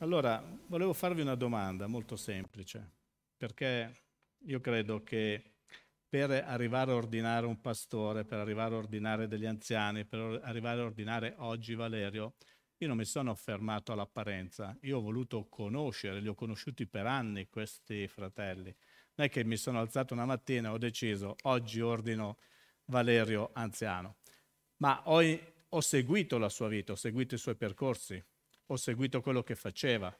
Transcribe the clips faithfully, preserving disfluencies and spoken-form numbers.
Allora, volevo farvi una domanda molto semplice, perché io credo che per arrivare a ordinare un pastore, per arrivare a ordinare degli anziani, per arrivare a ordinare oggi Valerio, io non mi sono fermato all'apparenza, io ho voluto conoscere, li ho conosciuti per anni questi fratelli. Non è che mi sono alzato una mattina e ho deciso oggi ordino Valerio anziano, ma ho, ho seguito la sua vita, ho seguito i suoi percorsi, ho seguito quello che faceva,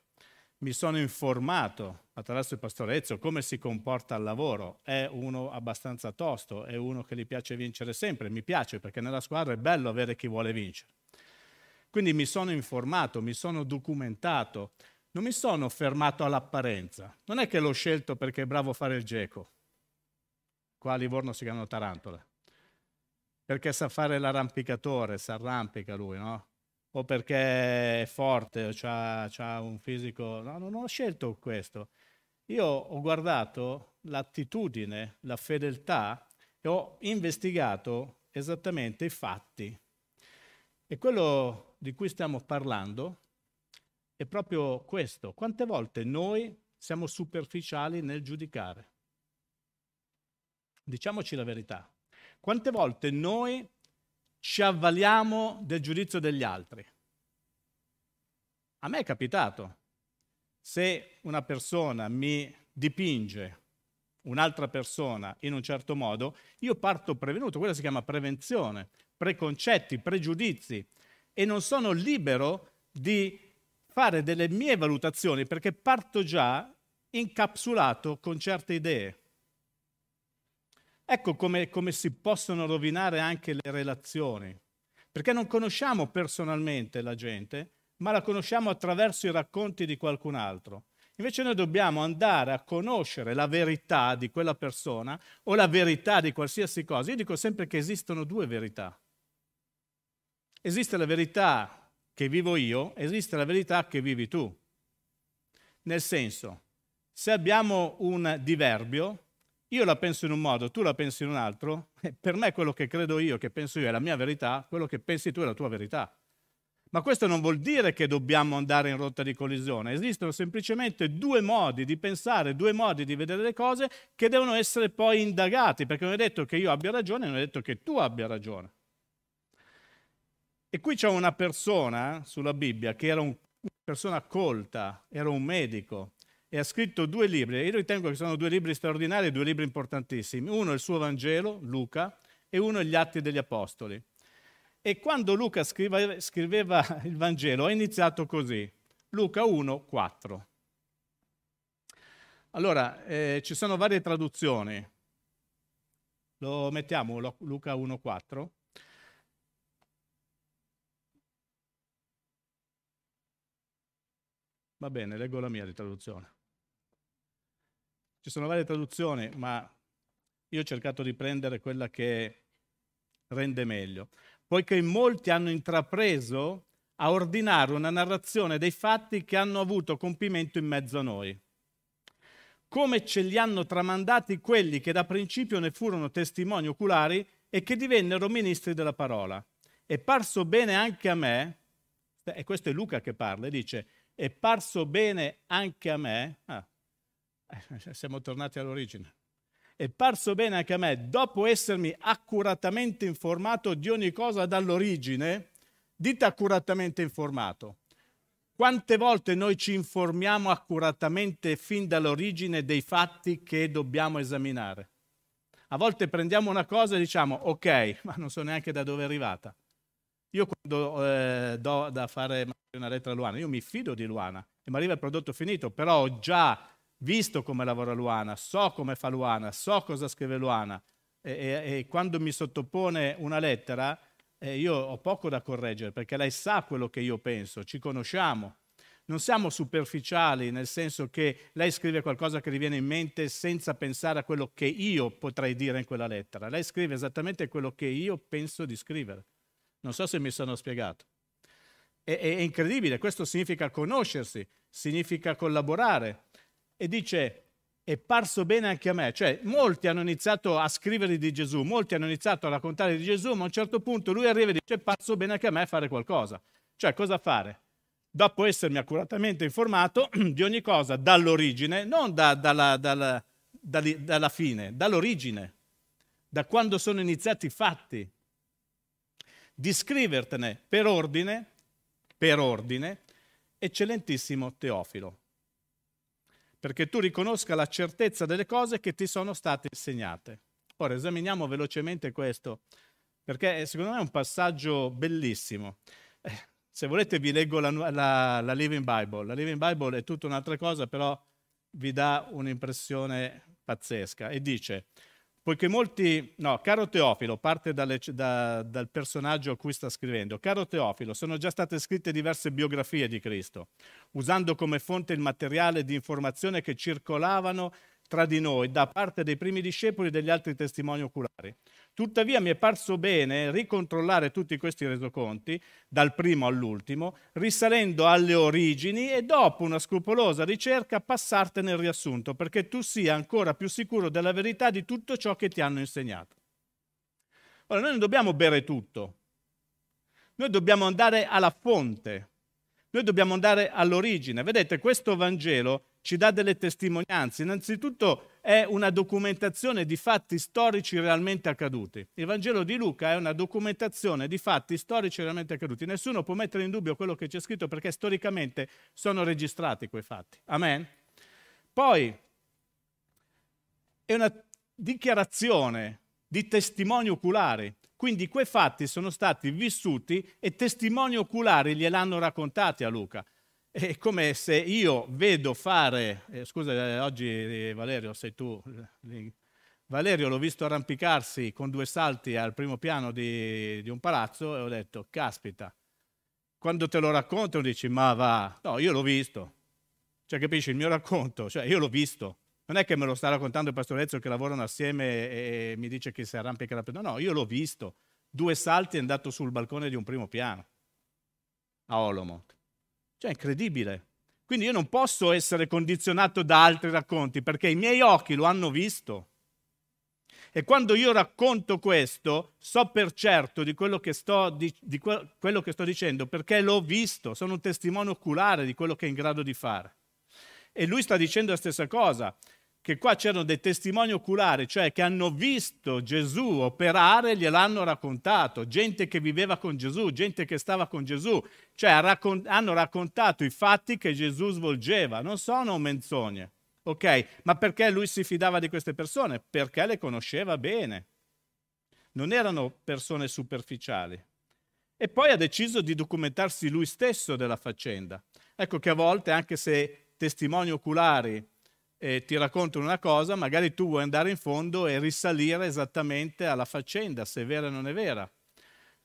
mi sono informato attraverso il pastore Ezio come si comporta al lavoro, è uno abbastanza tosto, è uno che gli piace vincere sempre, mi piace perché nella squadra è bello avere chi vuole vincere. Quindi mi sono informato, mi sono documentato, non mi sono fermato all'apparenza. Non è che l'ho scelto perché è bravo a fare il geco. Qua a Livorno si chiamano tarantole. Perché sa fare l'arrampicatore, si arrampica lui, no? O perché è forte, o c'ha, c'ha un fisico... No, non ho scelto questo. Io ho guardato l'attitudine, la fedeltà, e ho investigato esattamente i fatti. E quello di cui stiamo parlando è proprio questo. Quante volte noi siamo superficiali nel giudicare? Diciamoci la verità. Quante volte noi ci avvaliamo del giudizio degli altri? A me è capitato. Se una persona mi dipinge un'altra persona in un certo modo, io parto prevenuto. Quella si chiama prevenzione, preconcetti, pregiudizi. E non sono libero di fare delle mie valutazioni perché parto già incapsulato con certe idee. Ecco come, come si possono rovinare anche le relazioni, perché non conosciamo personalmente la gente, ma la conosciamo attraverso i racconti di qualcun altro. Invece noi dobbiamo andare a conoscere la verità di quella persona o la verità di qualsiasi cosa. Io dico sempre che esistono due verità. Esiste la verità che vivo io, esiste la verità che vivi tu. Nel senso, se abbiamo un diverbio, io la penso in un modo, tu la pensi in un altro, e per me quello che credo io, che penso io, è la mia verità, quello che pensi tu è la tua verità. Ma questo non vuol dire che dobbiamo andare in rotta di collisione. Esistono semplicemente due modi di pensare, due modi di vedere le cose che devono essere poi indagati, perché non è detto che io abbia ragione, non è detto che tu abbia ragione. E qui c'è una persona sulla Bibbia che era un, una persona colta, era un medico e ha scritto due libri. Io ritengo che sono due libri straordinari e due libri importantissimi. Uno è il suo Vangelo, Luca, e uno è gli Atti degli Apostoli. E quando Luca scriva, scriveva il Vangelo ha iniziato così, Luca uno, quattro. Allora, eh, ci sono varie traduzioni. Lo mettiamo, lo, Luca uno, quattro. Va bene, leggo la mia di traduzione. Ci sono varie traduzioni, ma io ho cercato di prendere quella che rende meglio. Poiché molti hanno intrapreso a ordinare una narrazione dei fatti che hanno avuto compimento in mezzo a noi. Come ce li hanno tramandati quelli che da principio ne furono testimoni oculari e che divennero ministri della parola. È parso bene anche a me, e questo è Luca che parla, e dice... È parso bene anche a me, ah, siamo tornati all'origine, è parso bene anche a me, dopo essermi accuratamente informato di ogni cosa dall'origine, dite accuratamente informato. Quante volte noi ci informiamo accuratamente fin dall'origine dei fatti che dobbiamo esaminare? A volte prendiamo una cosa e diciamo, ok, ma non so neanche da dove è arrivata. Io quando eh, do da fare una lettera a Luana, io mi fido di Luana e mi arriva il prodotto finito, però ho già visto come lavora Luana, so come fa Luana, so cosa scrive Luana e, e, e quando mi sottopone una lettera eh, io ho poco da correggere perché lei sa quello che io penso, ci conosciamo. Non siamo superficiali nel senso che lei scrive qualcosa che gli viene in mente senza pensare a quello che io potrei dire in quella lettera. Lei scrive esattamente quello che io penso di scrivere. Non so se mi sono spiegato. È, è, è incredibile, questo significa conoscersi, significa collaborare. E dice, è parso bene anche a me. Cioè, molti hanno iniziato a scrivere di Gesù, molti hanno iniziato a raccontare di Gesù, ma a un certo punto lui arriva e dice, è parso bene anche a me fare qualcosa. Cioè, cosa fare? dopo essermi accuratamente informato di ogni cosa dall'origine, non da, dalla, dalla, dalla, dalla fine, dall'origine, da quando sono iniziati i fatti, di scrivertene per ordine, per ordine, eccellentissimo Teofilo, perché tu riconosca la certezza delle cose che ti sono state insegnate. Ora esaminiamo velocemente questo, perché secondo me è un passaggio bellissimo. Eh, se volete vi leggo la, la, la Living Bible. La Living Bible è tutta un'altra cosa, però vi dà un'impressione pazzesca. E dice, poiché molti... No, caro Teofilo, parte dalle, da, dal personaggio a cui sta scrivendo. Caro Teofilo, sono già state scritte diverse biografie di Cristo, usando come fonte il materiale di informazione che circolavano tra di noi, da parte dei primi discepoli e degli altri testimoni oculari. Tuttavia mi è parso bene ricontrollare tutti questi resoconti, dal primo all'ultimo, risalendo alle origini e dopo una scrupolosa ricerca passartene il riassunto, perché tu sia ancora più sicuro della verità di tutto ciò che ti hanno insegnato. Ora, noi non dobbiamo bere tutto, noi dobbiamo andare alla fonte, noi dobbiamo andare all'origine. Vedete, questo Vangelo ci dà delle testimonianze. Innanzitutto è una documentazione di fatti storici realmente accaduti. Il Vangelo di Luca è una documentazione di fatti storici realmente accaduti. Nessuno può mettere in dubbio quello che c'è scritto, perché storicamente sono registrati quei fatti. Amen? Poi è una dichiarazione di testimoni oculari. Quindi quei fatti sono stati vissuti e testimoni oculari gliel'hanno raccontati a Luca. È come se io vedo fare, eh, scusa eh, oggi eh, Valerio sei tu, eh, Valerio l'ho visto arrampicarsi con due salti al primo piano di, di un palazzo e ho detto, caspita, quando te lo raccontano dici, ma va, no, io l'ho visto, cioè capisci, il mio racconto, cioè io l'ho visto, non è che me lo sta raccontando il pastore Ezio che lavorano assieme e mi dice che si arrampica la no, no, io l'ho visto, due salti è andato sul balcone di un primo piano a Olomouc. Cioè, è incredibile. Quindi io non posso essere condizionato da altri racconti, perché i miei occhi lo hanno visto. E quando io racconto questo, so per certo di quello che sto, di, di que- quello che sto dicendo, perché l'ho visto, sono un testimone oculare di quello che è in grado di fare. E lui sta dicendo la stessa cosa, che qua c'erano dei testimoni oculari, cioè che hanno visto Gesù operare, gliel'hanno raccontato, gente che viveva con Gesù, gente che stava con Gesù, cioè hanno raccontato i fatti che Gesù svolgeva, non sono menzogne, ok? Ma perché lui si fidava di queste persone? Perché le conosceva bene, non erano persone superficiali. E poi ha deciso di documentarsi lui stesso della faccenda. Ecco che a volte, anche se testimoni oculari e ti raccontano una cosa, magari tu vuoi andare in fondo e risalire esattamente alla faccenda, se è vera o non è vera.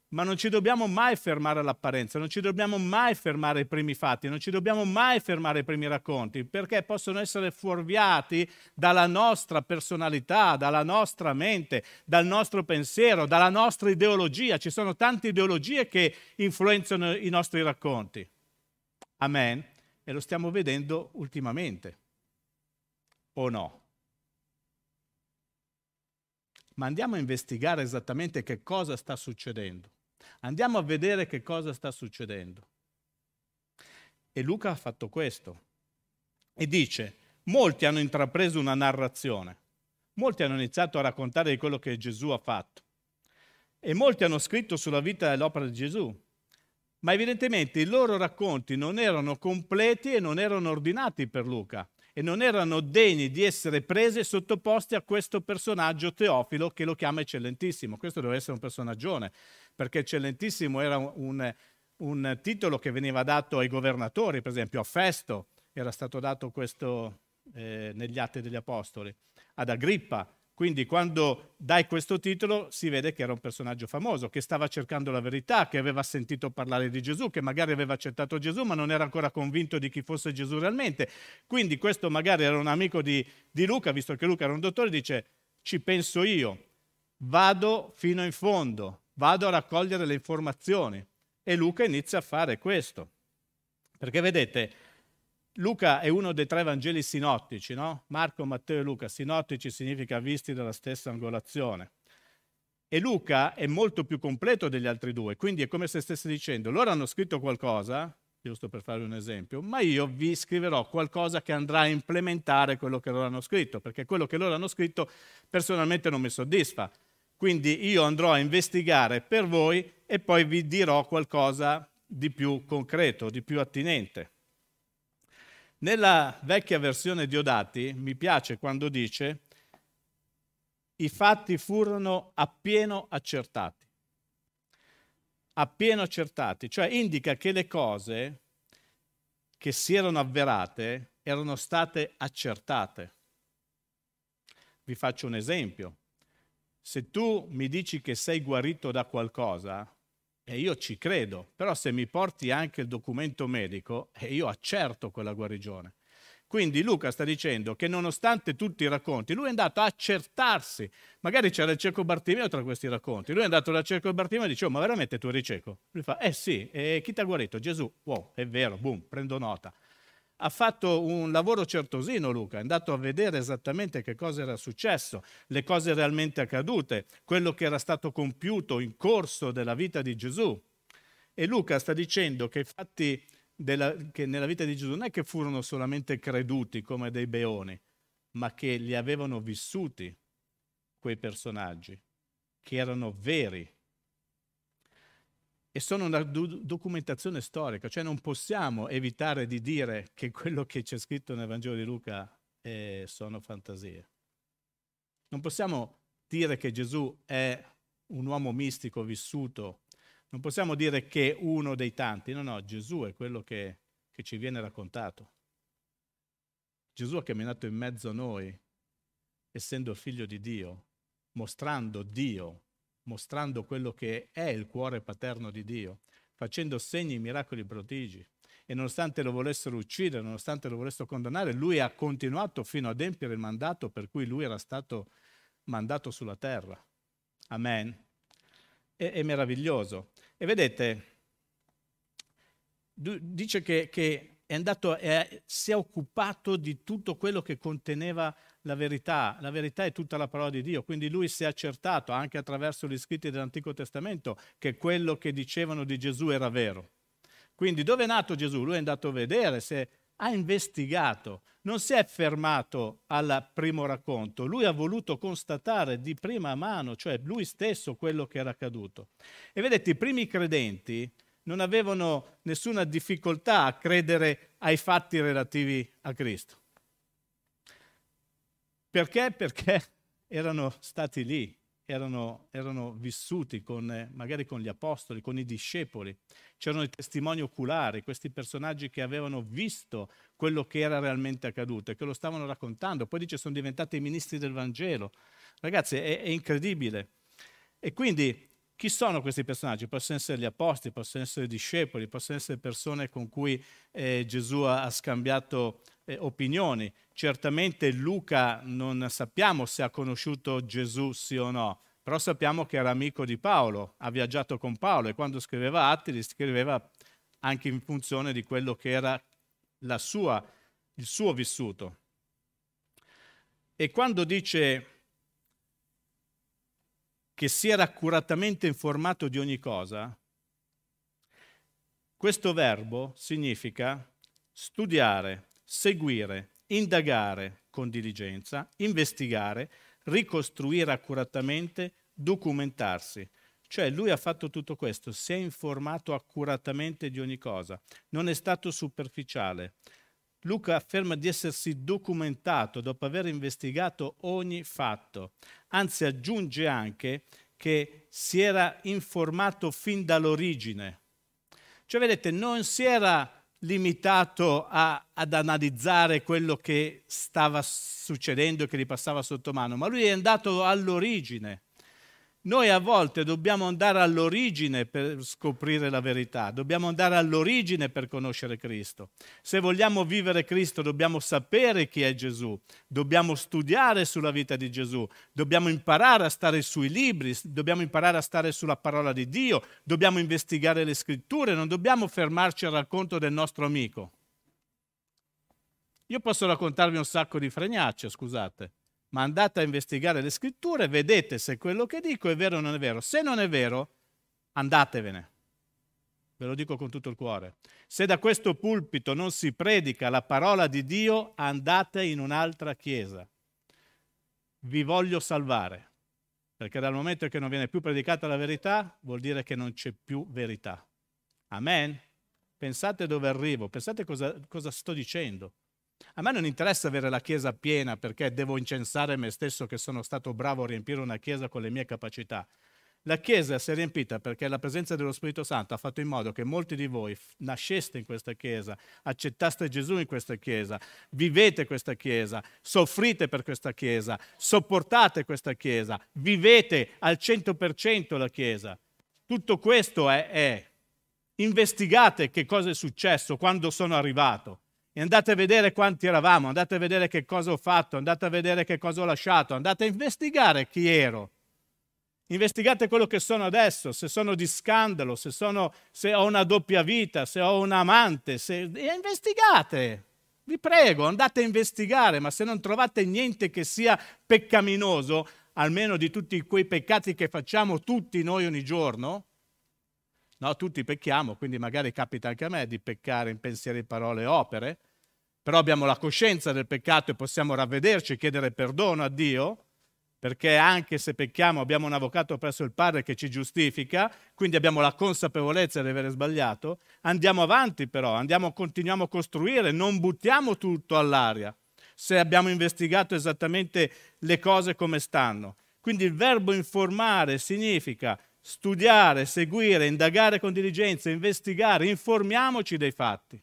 Ma non ci dobbiamo mai fermare all'apparenza, non ci dobbiamo mai fermare ai primi fatti, non ci dobbiamo mai fermare ai primi racconti, perché possono essere fuorviati dalla nostra personalità, dalla nostra mente, dal nostro pensiero, dalla nostra ideologia. Ci sono tante ideologie che influenzano i nostri racconti. Amen? E lo stiamo vedendo ultimamente. O no? Ma andiamo a investigare esattamente che cosa sta succedendo. Andiamo a vedere che cosa sta succedendo. E Luca ha fatto questo. E dice, molti hanno intrapreso una narrazione. Molti hanno iniziato a raccontare di quello che Gesù ha fatto. E molti hanno scritto sulla vita e l'opera di Gesù. Ma evidentemente i loro racconti non erano completi e non erano ordinati per Luca, e non erano degni di essere presi e sottoposti a questo personaggio Teofilo, che lo chiama eccellentissimo. Questo doveva essere un personaggione, perché eccellentissimo era un, un titolo che veniva dato ai governatori, per esempio a Festo era stato dato questo eh, negli Atti degli Apostoli, ad Agrippa. Quindi quando dai questo titolo si vede che era un personaggio famoso, che stava cercando la verità, che aveva sentito parlare di Gesù, che magari aveva accettato Gesù ma non era ancora convinto di chi fosse Gesù realmente. Quindi questo magari era un amico di, di Luca, visto che Luca era un dottore, dice ci penso io, vado fino in fondo, vado a raccogliere le informazioni. E Luca inizia a fare questo. Perché vedete, Luca è uno dei tre Vangeli sinottici, no? Marco, Matteo e Luca. Sinottici significa visti dalla stessa angolazione. E Luca è molto più completo degli altri due, quindi è come se stesse dicendo, loro hanno scritto qualcosa giusto per fare un esempio, ma io vi scriverò qualcosa che andrà a implementare quello che loro hanno scritto, perché quello che loro hanno scritto personalmente non mi soddisfa. Quindi io andrò a investigare per voi e poi vi dirò qualcosa di più concreto, di più attinente. Nella vecchia versione Diodati mi piace quando dice i fatti furono appieno accertati. Appieno accertati, cioè indica che le cose che si erano avverate erano state accertate. Vi faccio un esempio. Se tu mi dici che sei guarito da qualcosa, e io ci credo, però se mi porti anche il documento medico, eh, io accerto quella guarigione. Quindi Luca sta dicendo che nonostante tutti i racconti, lui è andato a accertarsi. Magari c'era il cieco Bartimeo tra questi racconti. Lui è andato dal cieco Bartimeo e dice, oh, ma veramente tu eri cieco? Lui fa, eh sì, e chi ti ha guarito? Gesù. Wow, è vero, boom, prendo nota. Ha fatto un lavoro certosino Luca, è andato a vedere esattamente che cosa era successo, le cose realmente accadute, quello che era stato compiuto in corso della vita di Gesù. E Luca sta dicendo che i fatti... Della, che nella vita di Gesù non è che furono solamente creduti come dei beoni, ma che li avevano vissuti quei personaggi, che erano veri. E sono una do- documentazione storica, cioè non possiamo evitare di dire che quello che c'è scritto nel Vangelo di Luca eh, sono fantasie. Non possiamo dire che Gesù è un uomo mistico vissuto. Non possiamo dire che uno dei tanti, no, no, Gesù è quello che, che ci viene raccontato. Gesù ha camminato in mezzo a noi, essendo il figlio di Dio, mostrando Dio, mostrando quello che è il cuore paterno di Dio, facendo segni, miracoli, prodigi. E nonostante lo volessero uccidere, nonostante lo volessero condannare, lui ha continuato fino ad adempiere il mandato per cui lui era stato mandato sulla terra. Amen. È, è meraviglioso. E vedete, dice che, che è andato, è, si è occupato di tutto quello che conteneva la verità. La verità è tutta la parola di Dio, quindi lui si è accertato anche attraverso gli scritti dell'Antico Testamento che quello che dicevano di Gesù era vero. Quindi dove è nato Gesù? Lui è andato a vedere, se ha investigato, non si è fermato al primo racconto, lui ha voluto constatare di prima mano, cioè lui stesso, quello che era accaduto. E vedete, i primi credenti non avevano nessuna difficoltà a credere ai fatti relativi a Cristo. Perché? Perché erano stati lì, erano, erano vissuti con, magari con gli apostoli, con i discepoli. C'erano i testimoni oculari, questi personaggi che avevano visto quello che era realmente accaduto e che lo stavano raccontando. Poi dice, sono diventati i ministri del Vangelo. Ragazzi, è, è incredibile. E quindi chi sono questi personaggi? Possono essere gli apostoli, possono essere discepoli, possono essere persone con cui eh, Gesù ha scambiato eh, opinioni. Certamente Luca non sappiamo se ha conosciuto Gesù sì o no, però sappiamo che era amico di Paolo, ha viaggiato con Paolo e quando scriveva Atti li scriveva anche in funzione di quello che era la sua, il suo vissuto. E quando dice che si era accuratamente informato di ogni cosa, questo verbo significa studiare, seguire, indagare con diligenza, investigare, ricostruire accuratamente, documentarsi. Cioè lui ha fatto tutto questo, si è informato accuratamente di ogni cosa, non è stato superficiale. Luca afferma di essersi documentato dopo aver investigato ogni fatto, anzi aggiunge anche che si era informato fin dall'origine. Cioè vedete, non si era limitato a, ad analizzare quello che stava succedendo e che gli passava sotto mano, ma lui è andato all'origine. Noi a volte dobbiamo andare all'origine per scoprire la verità, dobbiamo andare all'origine per conoscere Cristo. Se vogliamo vivere Cristo dobbiamo sapere chi è Gesù, dobbiamo studiare sulla vita di Gesù, dobbiamo imparare a stare sui libri, dobbiamo imparare a stare sulla parola di Dio, dobbiamo investigare le scritture, non dobbiamo fermarci al racconto del nostro amico. Io posso raccontarvi un sacco di fregnacce, scusate. Ma andate a investigare le scritture, vedete se quello che dico è vero o non è vero. Se non è vero, andatevene. Ve lo dico con tutto il cuore. Se da questo pulpito non si predica la parola di Dio, andate in un'altra chiesa. Vi voglio salvare. Perché dal momento che non viene più predicata la verità, vuol dire che non c'è più verità. Amen? Pensate dove arrivo, pensate cosa, cosa sto dicendo. A me non interessa avere la chiesa piena perché devo incensare me stesso che sono stato bravo a riempire una chiesa con le mie capacità. La chiesa si è riempita perché la presenza dello Spirito Santo ha fatto in modo che molti di voi nasceste in questa chiesa, accettaste Gesù in questa chiesa, vivete questa chiesa, soffrite per questa chiesa, sopportate questa chiesa, vivete al cento per cento la chiesa. Tutto questo è, è. Investigate che cosa è successo quando sono arrivato. E andate a vedere quanti eravamo, andate a vedere che cosa ho fatto, andate a vedere che cosa ho lasciato, andate a investigare chi ero. Investigate quello che sono adesso, se sono di scandalo, se, sono, se ho una doppia vita, se ho un amante. Se... E investigate, vi prego, andate a investigare, ma se non trovate niente che sia peccaminoso, almeno di tutti quei peccati che facciamo tutti noi ogni giorno, no, tutti pecchiamo, quindi magari capita anche a me di peccare in pensieri, parole e opere, però abbiamo la coscienza del peccato e possiamo ravvederci e chiedere perdono a Dio, perché anche se pecchiamo abbiamo un avvocato presso il Padre che ci giustifica, quindi abbiamo la consapevolezza di aver sbagliato. Andiamo avanti però, andiamo, continuiamo a costruire, non buttiamo tutto all'aria, se abbiamo investigato esattamente le cose come stanno. Quindi il verbo informare significa... studiare, seguire, indagare con diligenza, investigare, informiamoci dei fatti.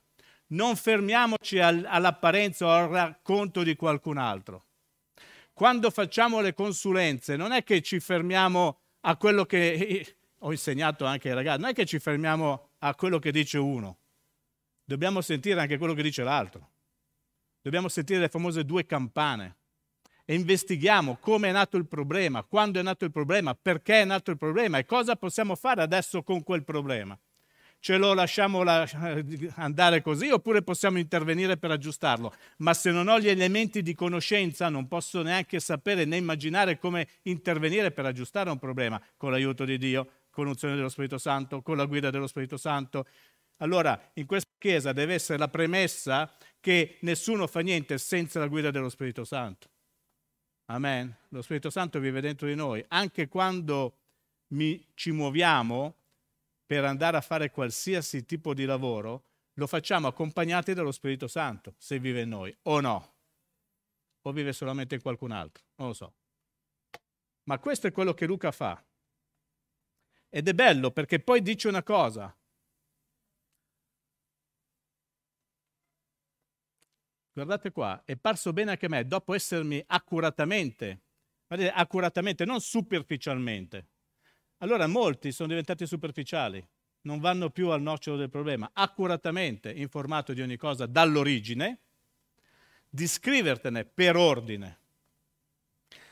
Non fermiamoci al, all'apparenza o al racconto di qualcun altro. Quando facciamo le consulenze non è che ci fermiamo a quello che... ho insegnato anche ai ragazzi, non è che ci fermiamo a quello che dice uno. Dobbiamo sentire anche quello che dice l'altro. Dobbiamo sentire le famose due campane. E investighiamo come è nato il problema, quando è nato il problema, perché è nato il problema e cosa possiamo fare adesso con quel problema. Ce lo lasciamo la- andare così oppure possiamo intervenire per aggiustarlo. Ma se non ho gli elementi di conoscenza non posso neanche sapere né immaginare come intervenire per aggiustare un problema con l'aiuto di Dio, con l'unzione dello Spirito Santo, con la guida dello Spirito Santo. Allora, in questa chiesa deve essere la premessa che nessuno fa niente senza la guida dello Spirito Santo. Amen. Lo Spirito Santo vive dentro di noi. Anche quando mi, ci muoviamo per andare a fare qualsiasi tipo di lavoro, lo facciamo accompagnati dallo Spirito Santo, se vive in noi, o no. O vive solamente in qualcun altro, non lo so. Ma questo è quello che Luca fa. Ed è bello perché poi dice una cosa. Guardate qua, è parso bene anche a me, dopo essermi accuratamente, guardate, accuratamente, non superficialmente. Allora molti sono diventati superficiali, non vanno più al nocciolo del problema. Accuratamente informato di ogni cosa dall'origine, di scrivertene per ordine.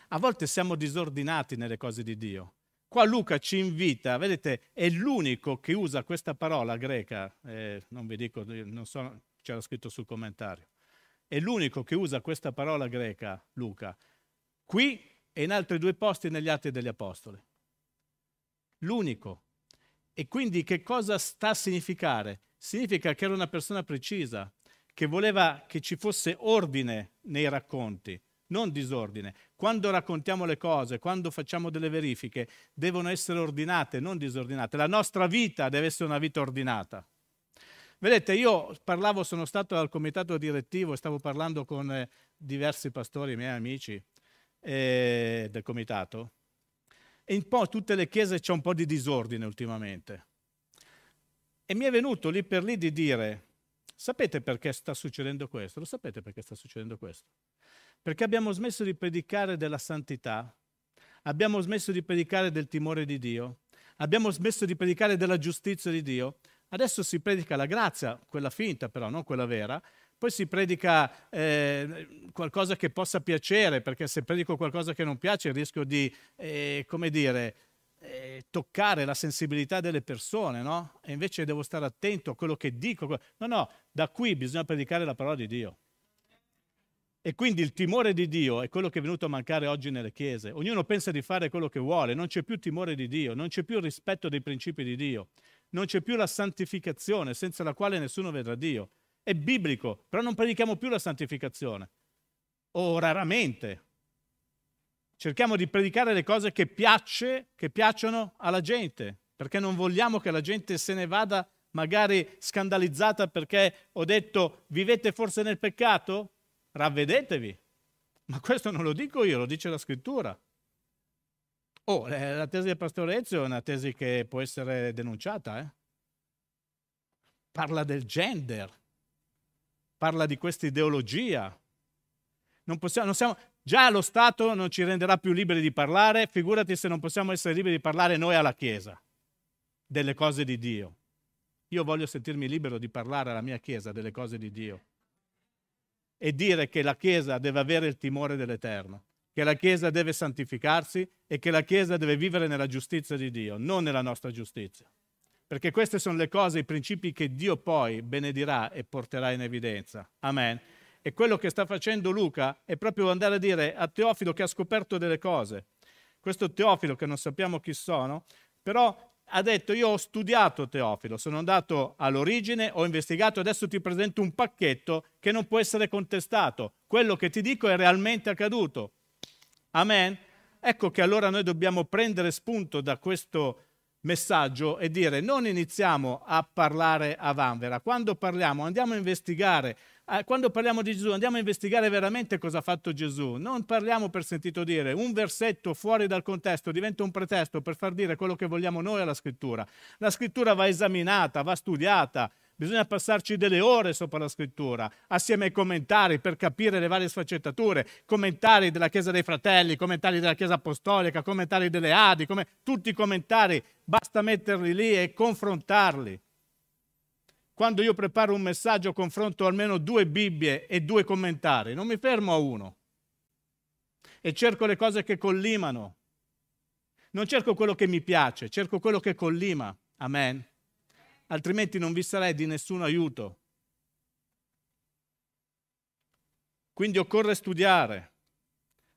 A volte siamo disordinati nelle cose di Dio. Qua Luca ci invita, vedete, è l'unico che usa questa parola greca, eh, non vi dico, non so, c'era scritto sul commentario. È l'unico che usa questa parola greca, Luca, qui e in altri due posti negli Atti degli Apostoli. L'unico. E quindi che cosa sta a significare? Significa che era una persona precisa, che voleva che ci fosse ordine nei racconti, non disordine. Quando raccontiamo le cose, quando facciamo delle verifiche, devono essere ordinate, non disordinate. La nostra vita deve essere una vita ordinata. Vedete, io parlavo, sono stato al comitato direttivo e stavo parlando con eh, diversi pastori, miei amici eh, del comitato, e un po' tutte le chiese c'è un po' di disordine ultimamente. E mi è venuto lì per lì di dire, sapete perché sta succedendo questo? Lo sapete perché sta succedendo questo? Perché abbiamo smesso di predicare della santità, abbiamo smesso di predicare del timore di Dio, abbiamo smesso di predicare della giustizia di Dio. Adesso si predica la grazia, quella finta però, non quella vera, poi si predica eh, qualcosa che possa piacere, perché se predico qualcosa che non piace rischio di, eh, come dire, eh, toccare la sensibilità delle persone, no? E invece devo stare attento a quello che dico. No, no, da qui bisogna predicare la parola di Dio. E quindi il timore di Dio è quello che è venuto a mancare oggi nelle chiese. Ognuno pensa di fare quello che vuole, non c'è più timore di Dio, non c'è più rispetto dei principi di Dio. non c'è più la santificazione, senza la quale nessuno vedrà Dio. È biblico, però non predichiamo più la santificazione, o raramente. Cerchiamo di predicare le cose che, piace, che piacciono alla gente, perché non vogliamo che la gente se ne vada magari scandalizzata perché ho detto vivete forse nel peccato? Ravvedetevi. Ma questo non lo dico io, lo dice la Scrittura. Oh, la tesi del pastore Ezio è una tesi che può essere denunciata. Eh? Parla del gender, parla di questa ideologia. Non possiamo, non siamo, già lo Stato non ci renderà più liberi di parlare, figurati se non possiamo essere liberi di parlare noi alla Chiesa delle cose di Dio. Io voglio sentirmi libero di parlare alla mia Chiesa delle cose di Dio e dire che la Chiesa deve avere il timore dell'Eterno, che la Chiesa deve santificarsi e che la Chiesa deve vivere nella giustizia di Dio, non nella nostra giustizia. Perché queste sono le cose, i principi che Dio poi benedirà e porterà in evidenza. Amen. E quello che sta facendo Luca è proprio andare a dire a Teofilo che ha scoperto delle cose. Questo Teofilo, che non sappiamo chi sono, però ha detto io ho studiato Teofilo, sono andato all'origine, ho investigato, adesso ti presento un pacchetto che non può essere contestato. Quello che ti dico è realmente accaduto. Amen? Ecco che allora noi dobbiamo prendere spunto da questo messaggio e dire non iniziamo a parlare a vanvera. Quando parliamo andiamo a investigare. Quando parliamo di Gesù andiamo a investigare veramente cosa ha fatto Gesù. Non parliamo per sentito dire. Un versetto fuori dal contesto diventa un pretesto per far dire quello che vogliamo noi alla Scrittura. La Scrittura va esaminata, va studiata. Bisogna passarci delle ore sopra la Scrittura, assieme ai commentari, per capire le varie sfaccettature, commentari della Chiesa dei Fratelli, commentari della Chiesa Apostolica, commentari delle Adi, come... tutti i commentari, basta metterli lì e confrontarli. Quando io preparo un messaggio confronto almeno due Bibbie e due commentari, non mi fermo a uno e cerco le cose che collimano. Non cerco quello che mi piace, cerco quello che collima. Amen. Altrimenti non vi sarei di nessun aiuto. Quindi occorre studiare,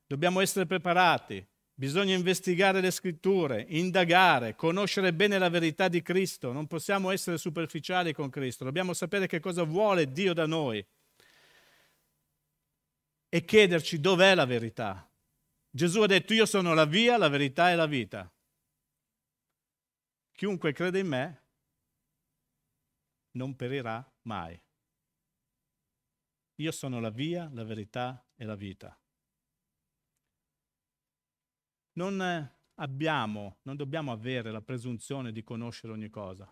dobbiamo essere preparati, bisogna investigare le Scritture, indagare, conoscere bene la verità di Cristo, non possiamo essere superficiali con Cristo, dobbiamo sapere che cosa vuole Dio da noi e chiederci dov'è la verità. Gesù ha detto io sono la via, la verità e la vita. Chiunque crede in me non perirà mai. Io sono la via, la verità e la vita. Non abbiamo, non dobbiamo avere la presunzione di conoscere ogni cosa.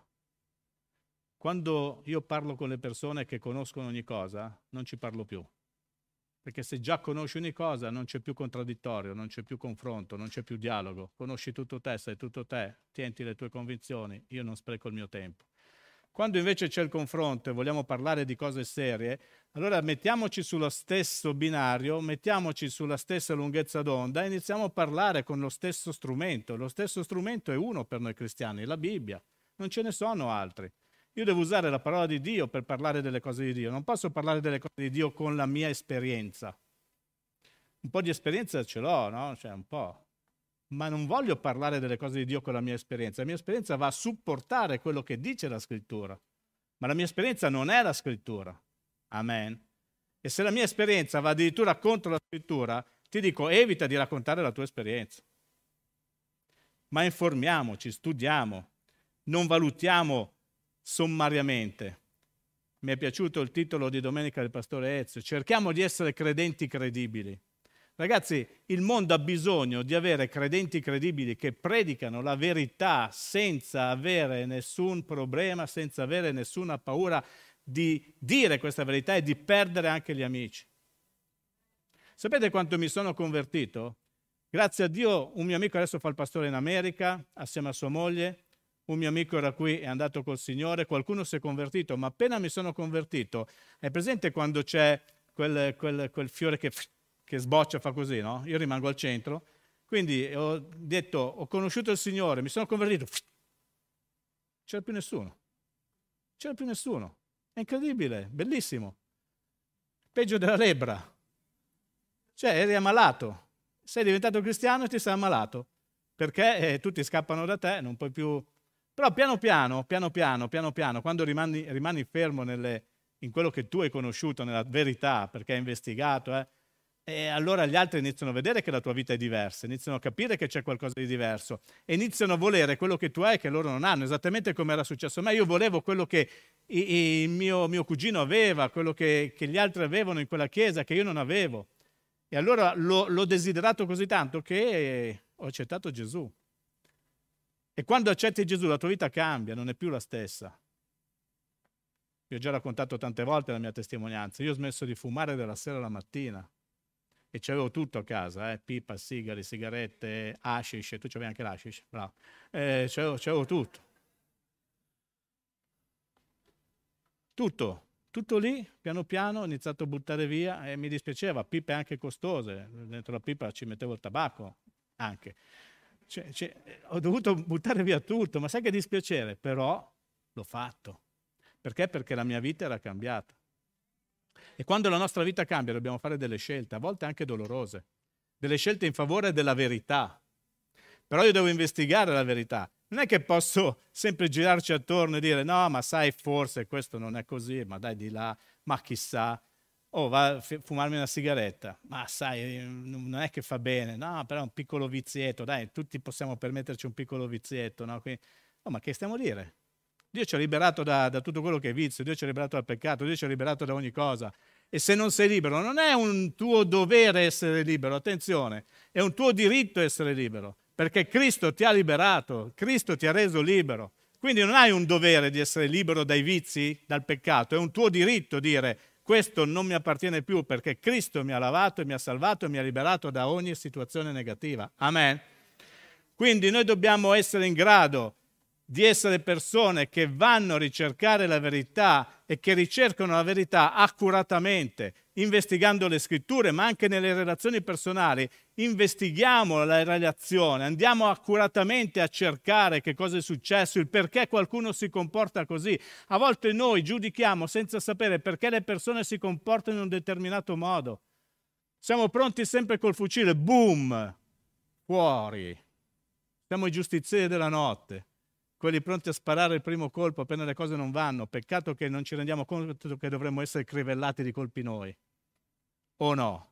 Quando io parlo con le persone che conoscono ogni cosa, non ci parlo più. Perché se già conosci ogni cosa, non c'è più contraddittorio, non c'è più confronto, non c'è più dialogo. Conosci tutto te, sei tutto te, tienti le tue convinzioni, io non spreco il mio tempo. Quando invece c'è il confronto e vogliamo parlare di cose serie, allora mettiamoci sullo stesso binario, mettiamoci sulla stessa lunghezza d'onda e iniziamo a parlare con lo stesso strumento. Lo stesso strumento è uno per noi cristiani, la Bibbia. Non ce ne sono altri. Io devo usare la parola di Dio per parlare delle cose di Dio. Non posso parlare delle cose di Dio con la mia esperienza. Un po' di esperienza ce l'ho, no? Cioè un po'. Ma non voglio parlare delle cose di Dio con la mia esperienza. La mia esperienza va a supportare quello che dice la Scrittura. Ma la mia esperienza non è la Scrittura. Amen. E se la mia esperienza va addirittura contro la Scrittura, ti dico evita di raccontare la tua esperienza. Ma informiamoci, studiamo, non valutiamo sommariamente. Mi è piaciuto il titolo di domenica del pastore Ezio. Cerchiamo di essere credenti credibili. Ragazzi, il mondo ha bisogno di avere credenti credibili che predicano la verità senza avere nessun problema, senza avere nessuna paura di dire questa verità e di perdere anche gli amici. Sapete quanto mi sono convertito? Grazie a Dio un mio amico adesso fa il pastore in America assieme a sua moglie, un mio amico era qui, è andato col Signore, qualcuno si è convertito, ma appena mi sono convertito, è presente quando c'è quel, quel, quel fiore che... che sboccia, fa così, no? Io rimango al centro. Quindi ho detto, ho conosciuto il Signore, mi sono convertito. C'era più nessuno. C'era più nessuno. È incredibile, bellissimo. Peggio della lebbra. Cioè, eri ammalato. Sei diventato cristiano e ti sei ammalato. Perché eh, tutti scappano da te, non puoi più Però piano piano, piano piano, piano piano, quando rimani, rimani fermo nelle, in quello che tu hai conosciuto, nella verità, perché hai investigato, eh, e allora gli altri iniziano a vedere che la tua vita è diversa, iniziano a capire che c'è qualcosa di diverso e iniziano a volere quello che tu hai che loro non hanno, esattamente come era successo a me. Io volevo quello che il mio, mio cugino aveva, quello che, che gli altri avevano in quella chiesa che io non avevo. E allora l'ho desiderato così tanto che ho accettato Gesù. E quando accetti Gesù la tua vita cambia, non è più la stessa. Vi ho già raccontato tante volte la mia testimonianza. Io ho smesso di fumare dalla sera alla mattina e c'avevo tutto a casa, eh? Pipa, sigari, sigarette, hashish. Tu c'avevi anche l'hashish? Bravo. Eh, c'avevo tutto. Tutto. Tutto lì, piano piano, ho iniziato a buttare via e mi dispiaceva, pipe anche costose, dentro la pipa ci mettevo il tabacco anche. Cioè, cioè, ho dovuto buttare via tutto, ma sai che dispiacere? Però l'ho fatto. Perché? Perché la mia vita era cambiata. E quando la nostra vita cambia dobbiamo fare delle scelte, a volte anche dolorose, delle scelte in favore della verità. Però io devo investigare la verità. Non è che posso sempre girarci attorno e dire no, ma sai, forse questo non è così, ma dai di là, ma chissà, oh, va a fumarmi una sigaretta, ma sai, non è che fa bene, no, però è un piccolo vizietto, dai, tutti possiamo permetterci un piccolo vizietto, no? Quindi, oh, ma che stiamo a dire? Dio ci ha liberato da, da tutto quello che è vizio, Dio ci ha liberato dal peccato, Dio ci ha liberato da ogni cosa. E se non sei libero, non è un tuo dovere essere libero, attenzione, è un tuo diritto essere libero. Perché Cristo ti ha liberato, Cristo ti ha reso libero. Quindi non hai un dovere di essere libero dai vizi, dal peccato. È un tuo diritto dire questo non mi appartiene più perché Cristo mi ha lavato, mi ha salvato e mi ha liberato da ogni situazione negativa. Amen. Quindi noi dobbiamo essere in grado di essere persone che vanno a ricercare la verità e che ricercano la verità accuratamente, investigando le scritture, ma anche nelle relazioni personali. Investighiamo la relazione, andiamo accuratamente a cercare che cosa è successo, il perché qualcuno si comporta così. A volte noi giudichiamo senza sapere perché le persone si comportano in un determinato modo. Siamo pronti sempre col fucile, boom, fuori. Siamo i giustizieri della notte. Quelli pronti a sparare il primo colpo appena le cose non vanno. Peccato che non ci rendiamo conto che dovremmo essere crivellati di colpi noi. O no?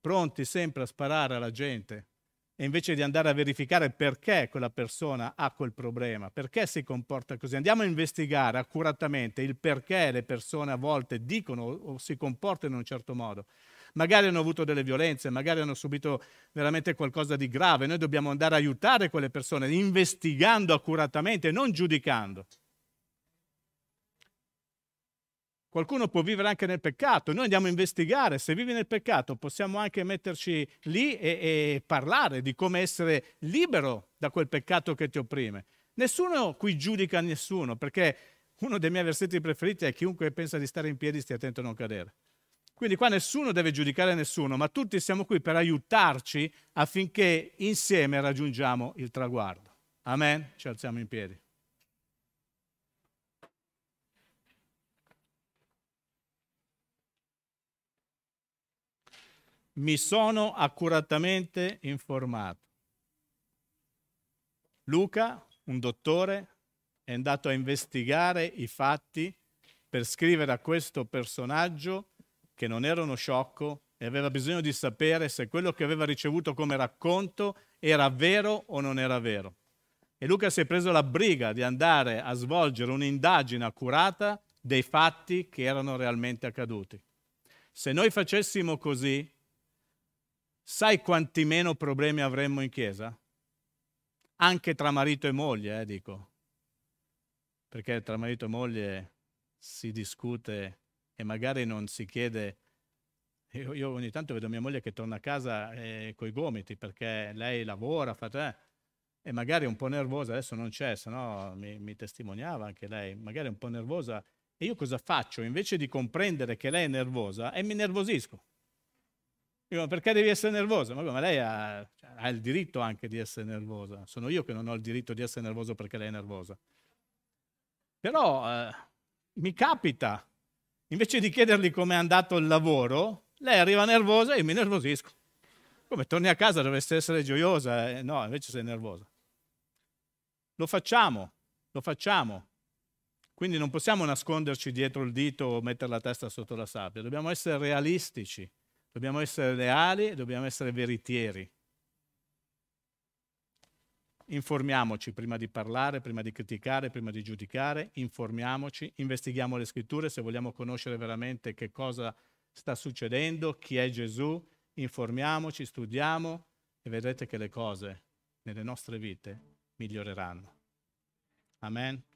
Pronti sempre a sparare alla gente. E invece di andare a verificare perché quella persona ha quel problema, perché si comporta così. Andiamo a investigare accuratamente il perché le persone a volte dicono o si comportano in un certo modo. Magari hanno avuto delle violenze, magari hanno subito veramente qualcosa di grave. Noi dobbiamo andare a aiutare quelle persone investigando accuratamente, non giudicando. Qualcuno può vivere anche nel peccato, noi andiamo a investigare. Se vivi nel peccato possiamo anche metterci lì e, e parlare di come essere libero da quel peccato che ti opprime. Nessuno qui giudica nessuno, perché uno dei miei versetti preferiti è chiunque pensa di stare in piedi stia attento a non cadere. Quindi qua nessuno deve giudicare nessuno, ma tutti siamo qui per aiutarci affinché insieme raggiungiamo il traguardo. Amen? Ci alziamo in piedi. Mi sono accuratamente informato. Luca, un dottore, è andato a investigare i fatti per scrivere a questo personaggio che non era uno sciocco e aveva bisogno di sapere se quello che aveva ricevuto come racconto era vero o non era vero. E Luca si è preso la briga di andare a svolgere un'indagine accurata dei fatti che erano realmente accaduti. Se noi facessimo così, sai quanti meno problemi avremmo in chiesa? Anche tra marito e moglie, eh, dico. Perché tra marito e moglie si discute e magari non si chiede. Io, io ogni tanto vedo mia moglie che torna a casa eh, coi gomiti perché lei lavora, fa te, e magari è un po' nervosa, adesso non c'è, sennò mi, mi testimoniava anche lei, magari è un po' nervosa, e io cosa faccio? Invece di comprendere che lei è nervosa, e mi nervosisco. Dico, ma perché devi essere nervosa? Ma, ma lei ha, ha il diritto anche di essere nervosa, sono io che non ho il diritto di essere nervoso perché lei è nervosa. Però eh, mi capita. Invece di chiedergli com'è andato il lavoro, lei arriva nervosa e io mi nervosisco. Come torni a casa dovresti essere gioiosa, eh? No, invece sei nervosa. Lo facciamo, lo facciamo. Quindi non possiamo nasconderci dietro il dito o mettere la testa sotto la sabbia, dobbiamo essere realistici, dobbiamo essere leali, dobbiamo essere veritieri. Informiamoci prima di parlare, prima di criticare, prima di giudicare, informiamoci, investighiamo le scritture se vogliamo conoscere veramente che cosa sta succedendo, chi è Gesù, informiamoci, studiamo e vedrete che le cose nelle nostre vite miglioreranno. Amen.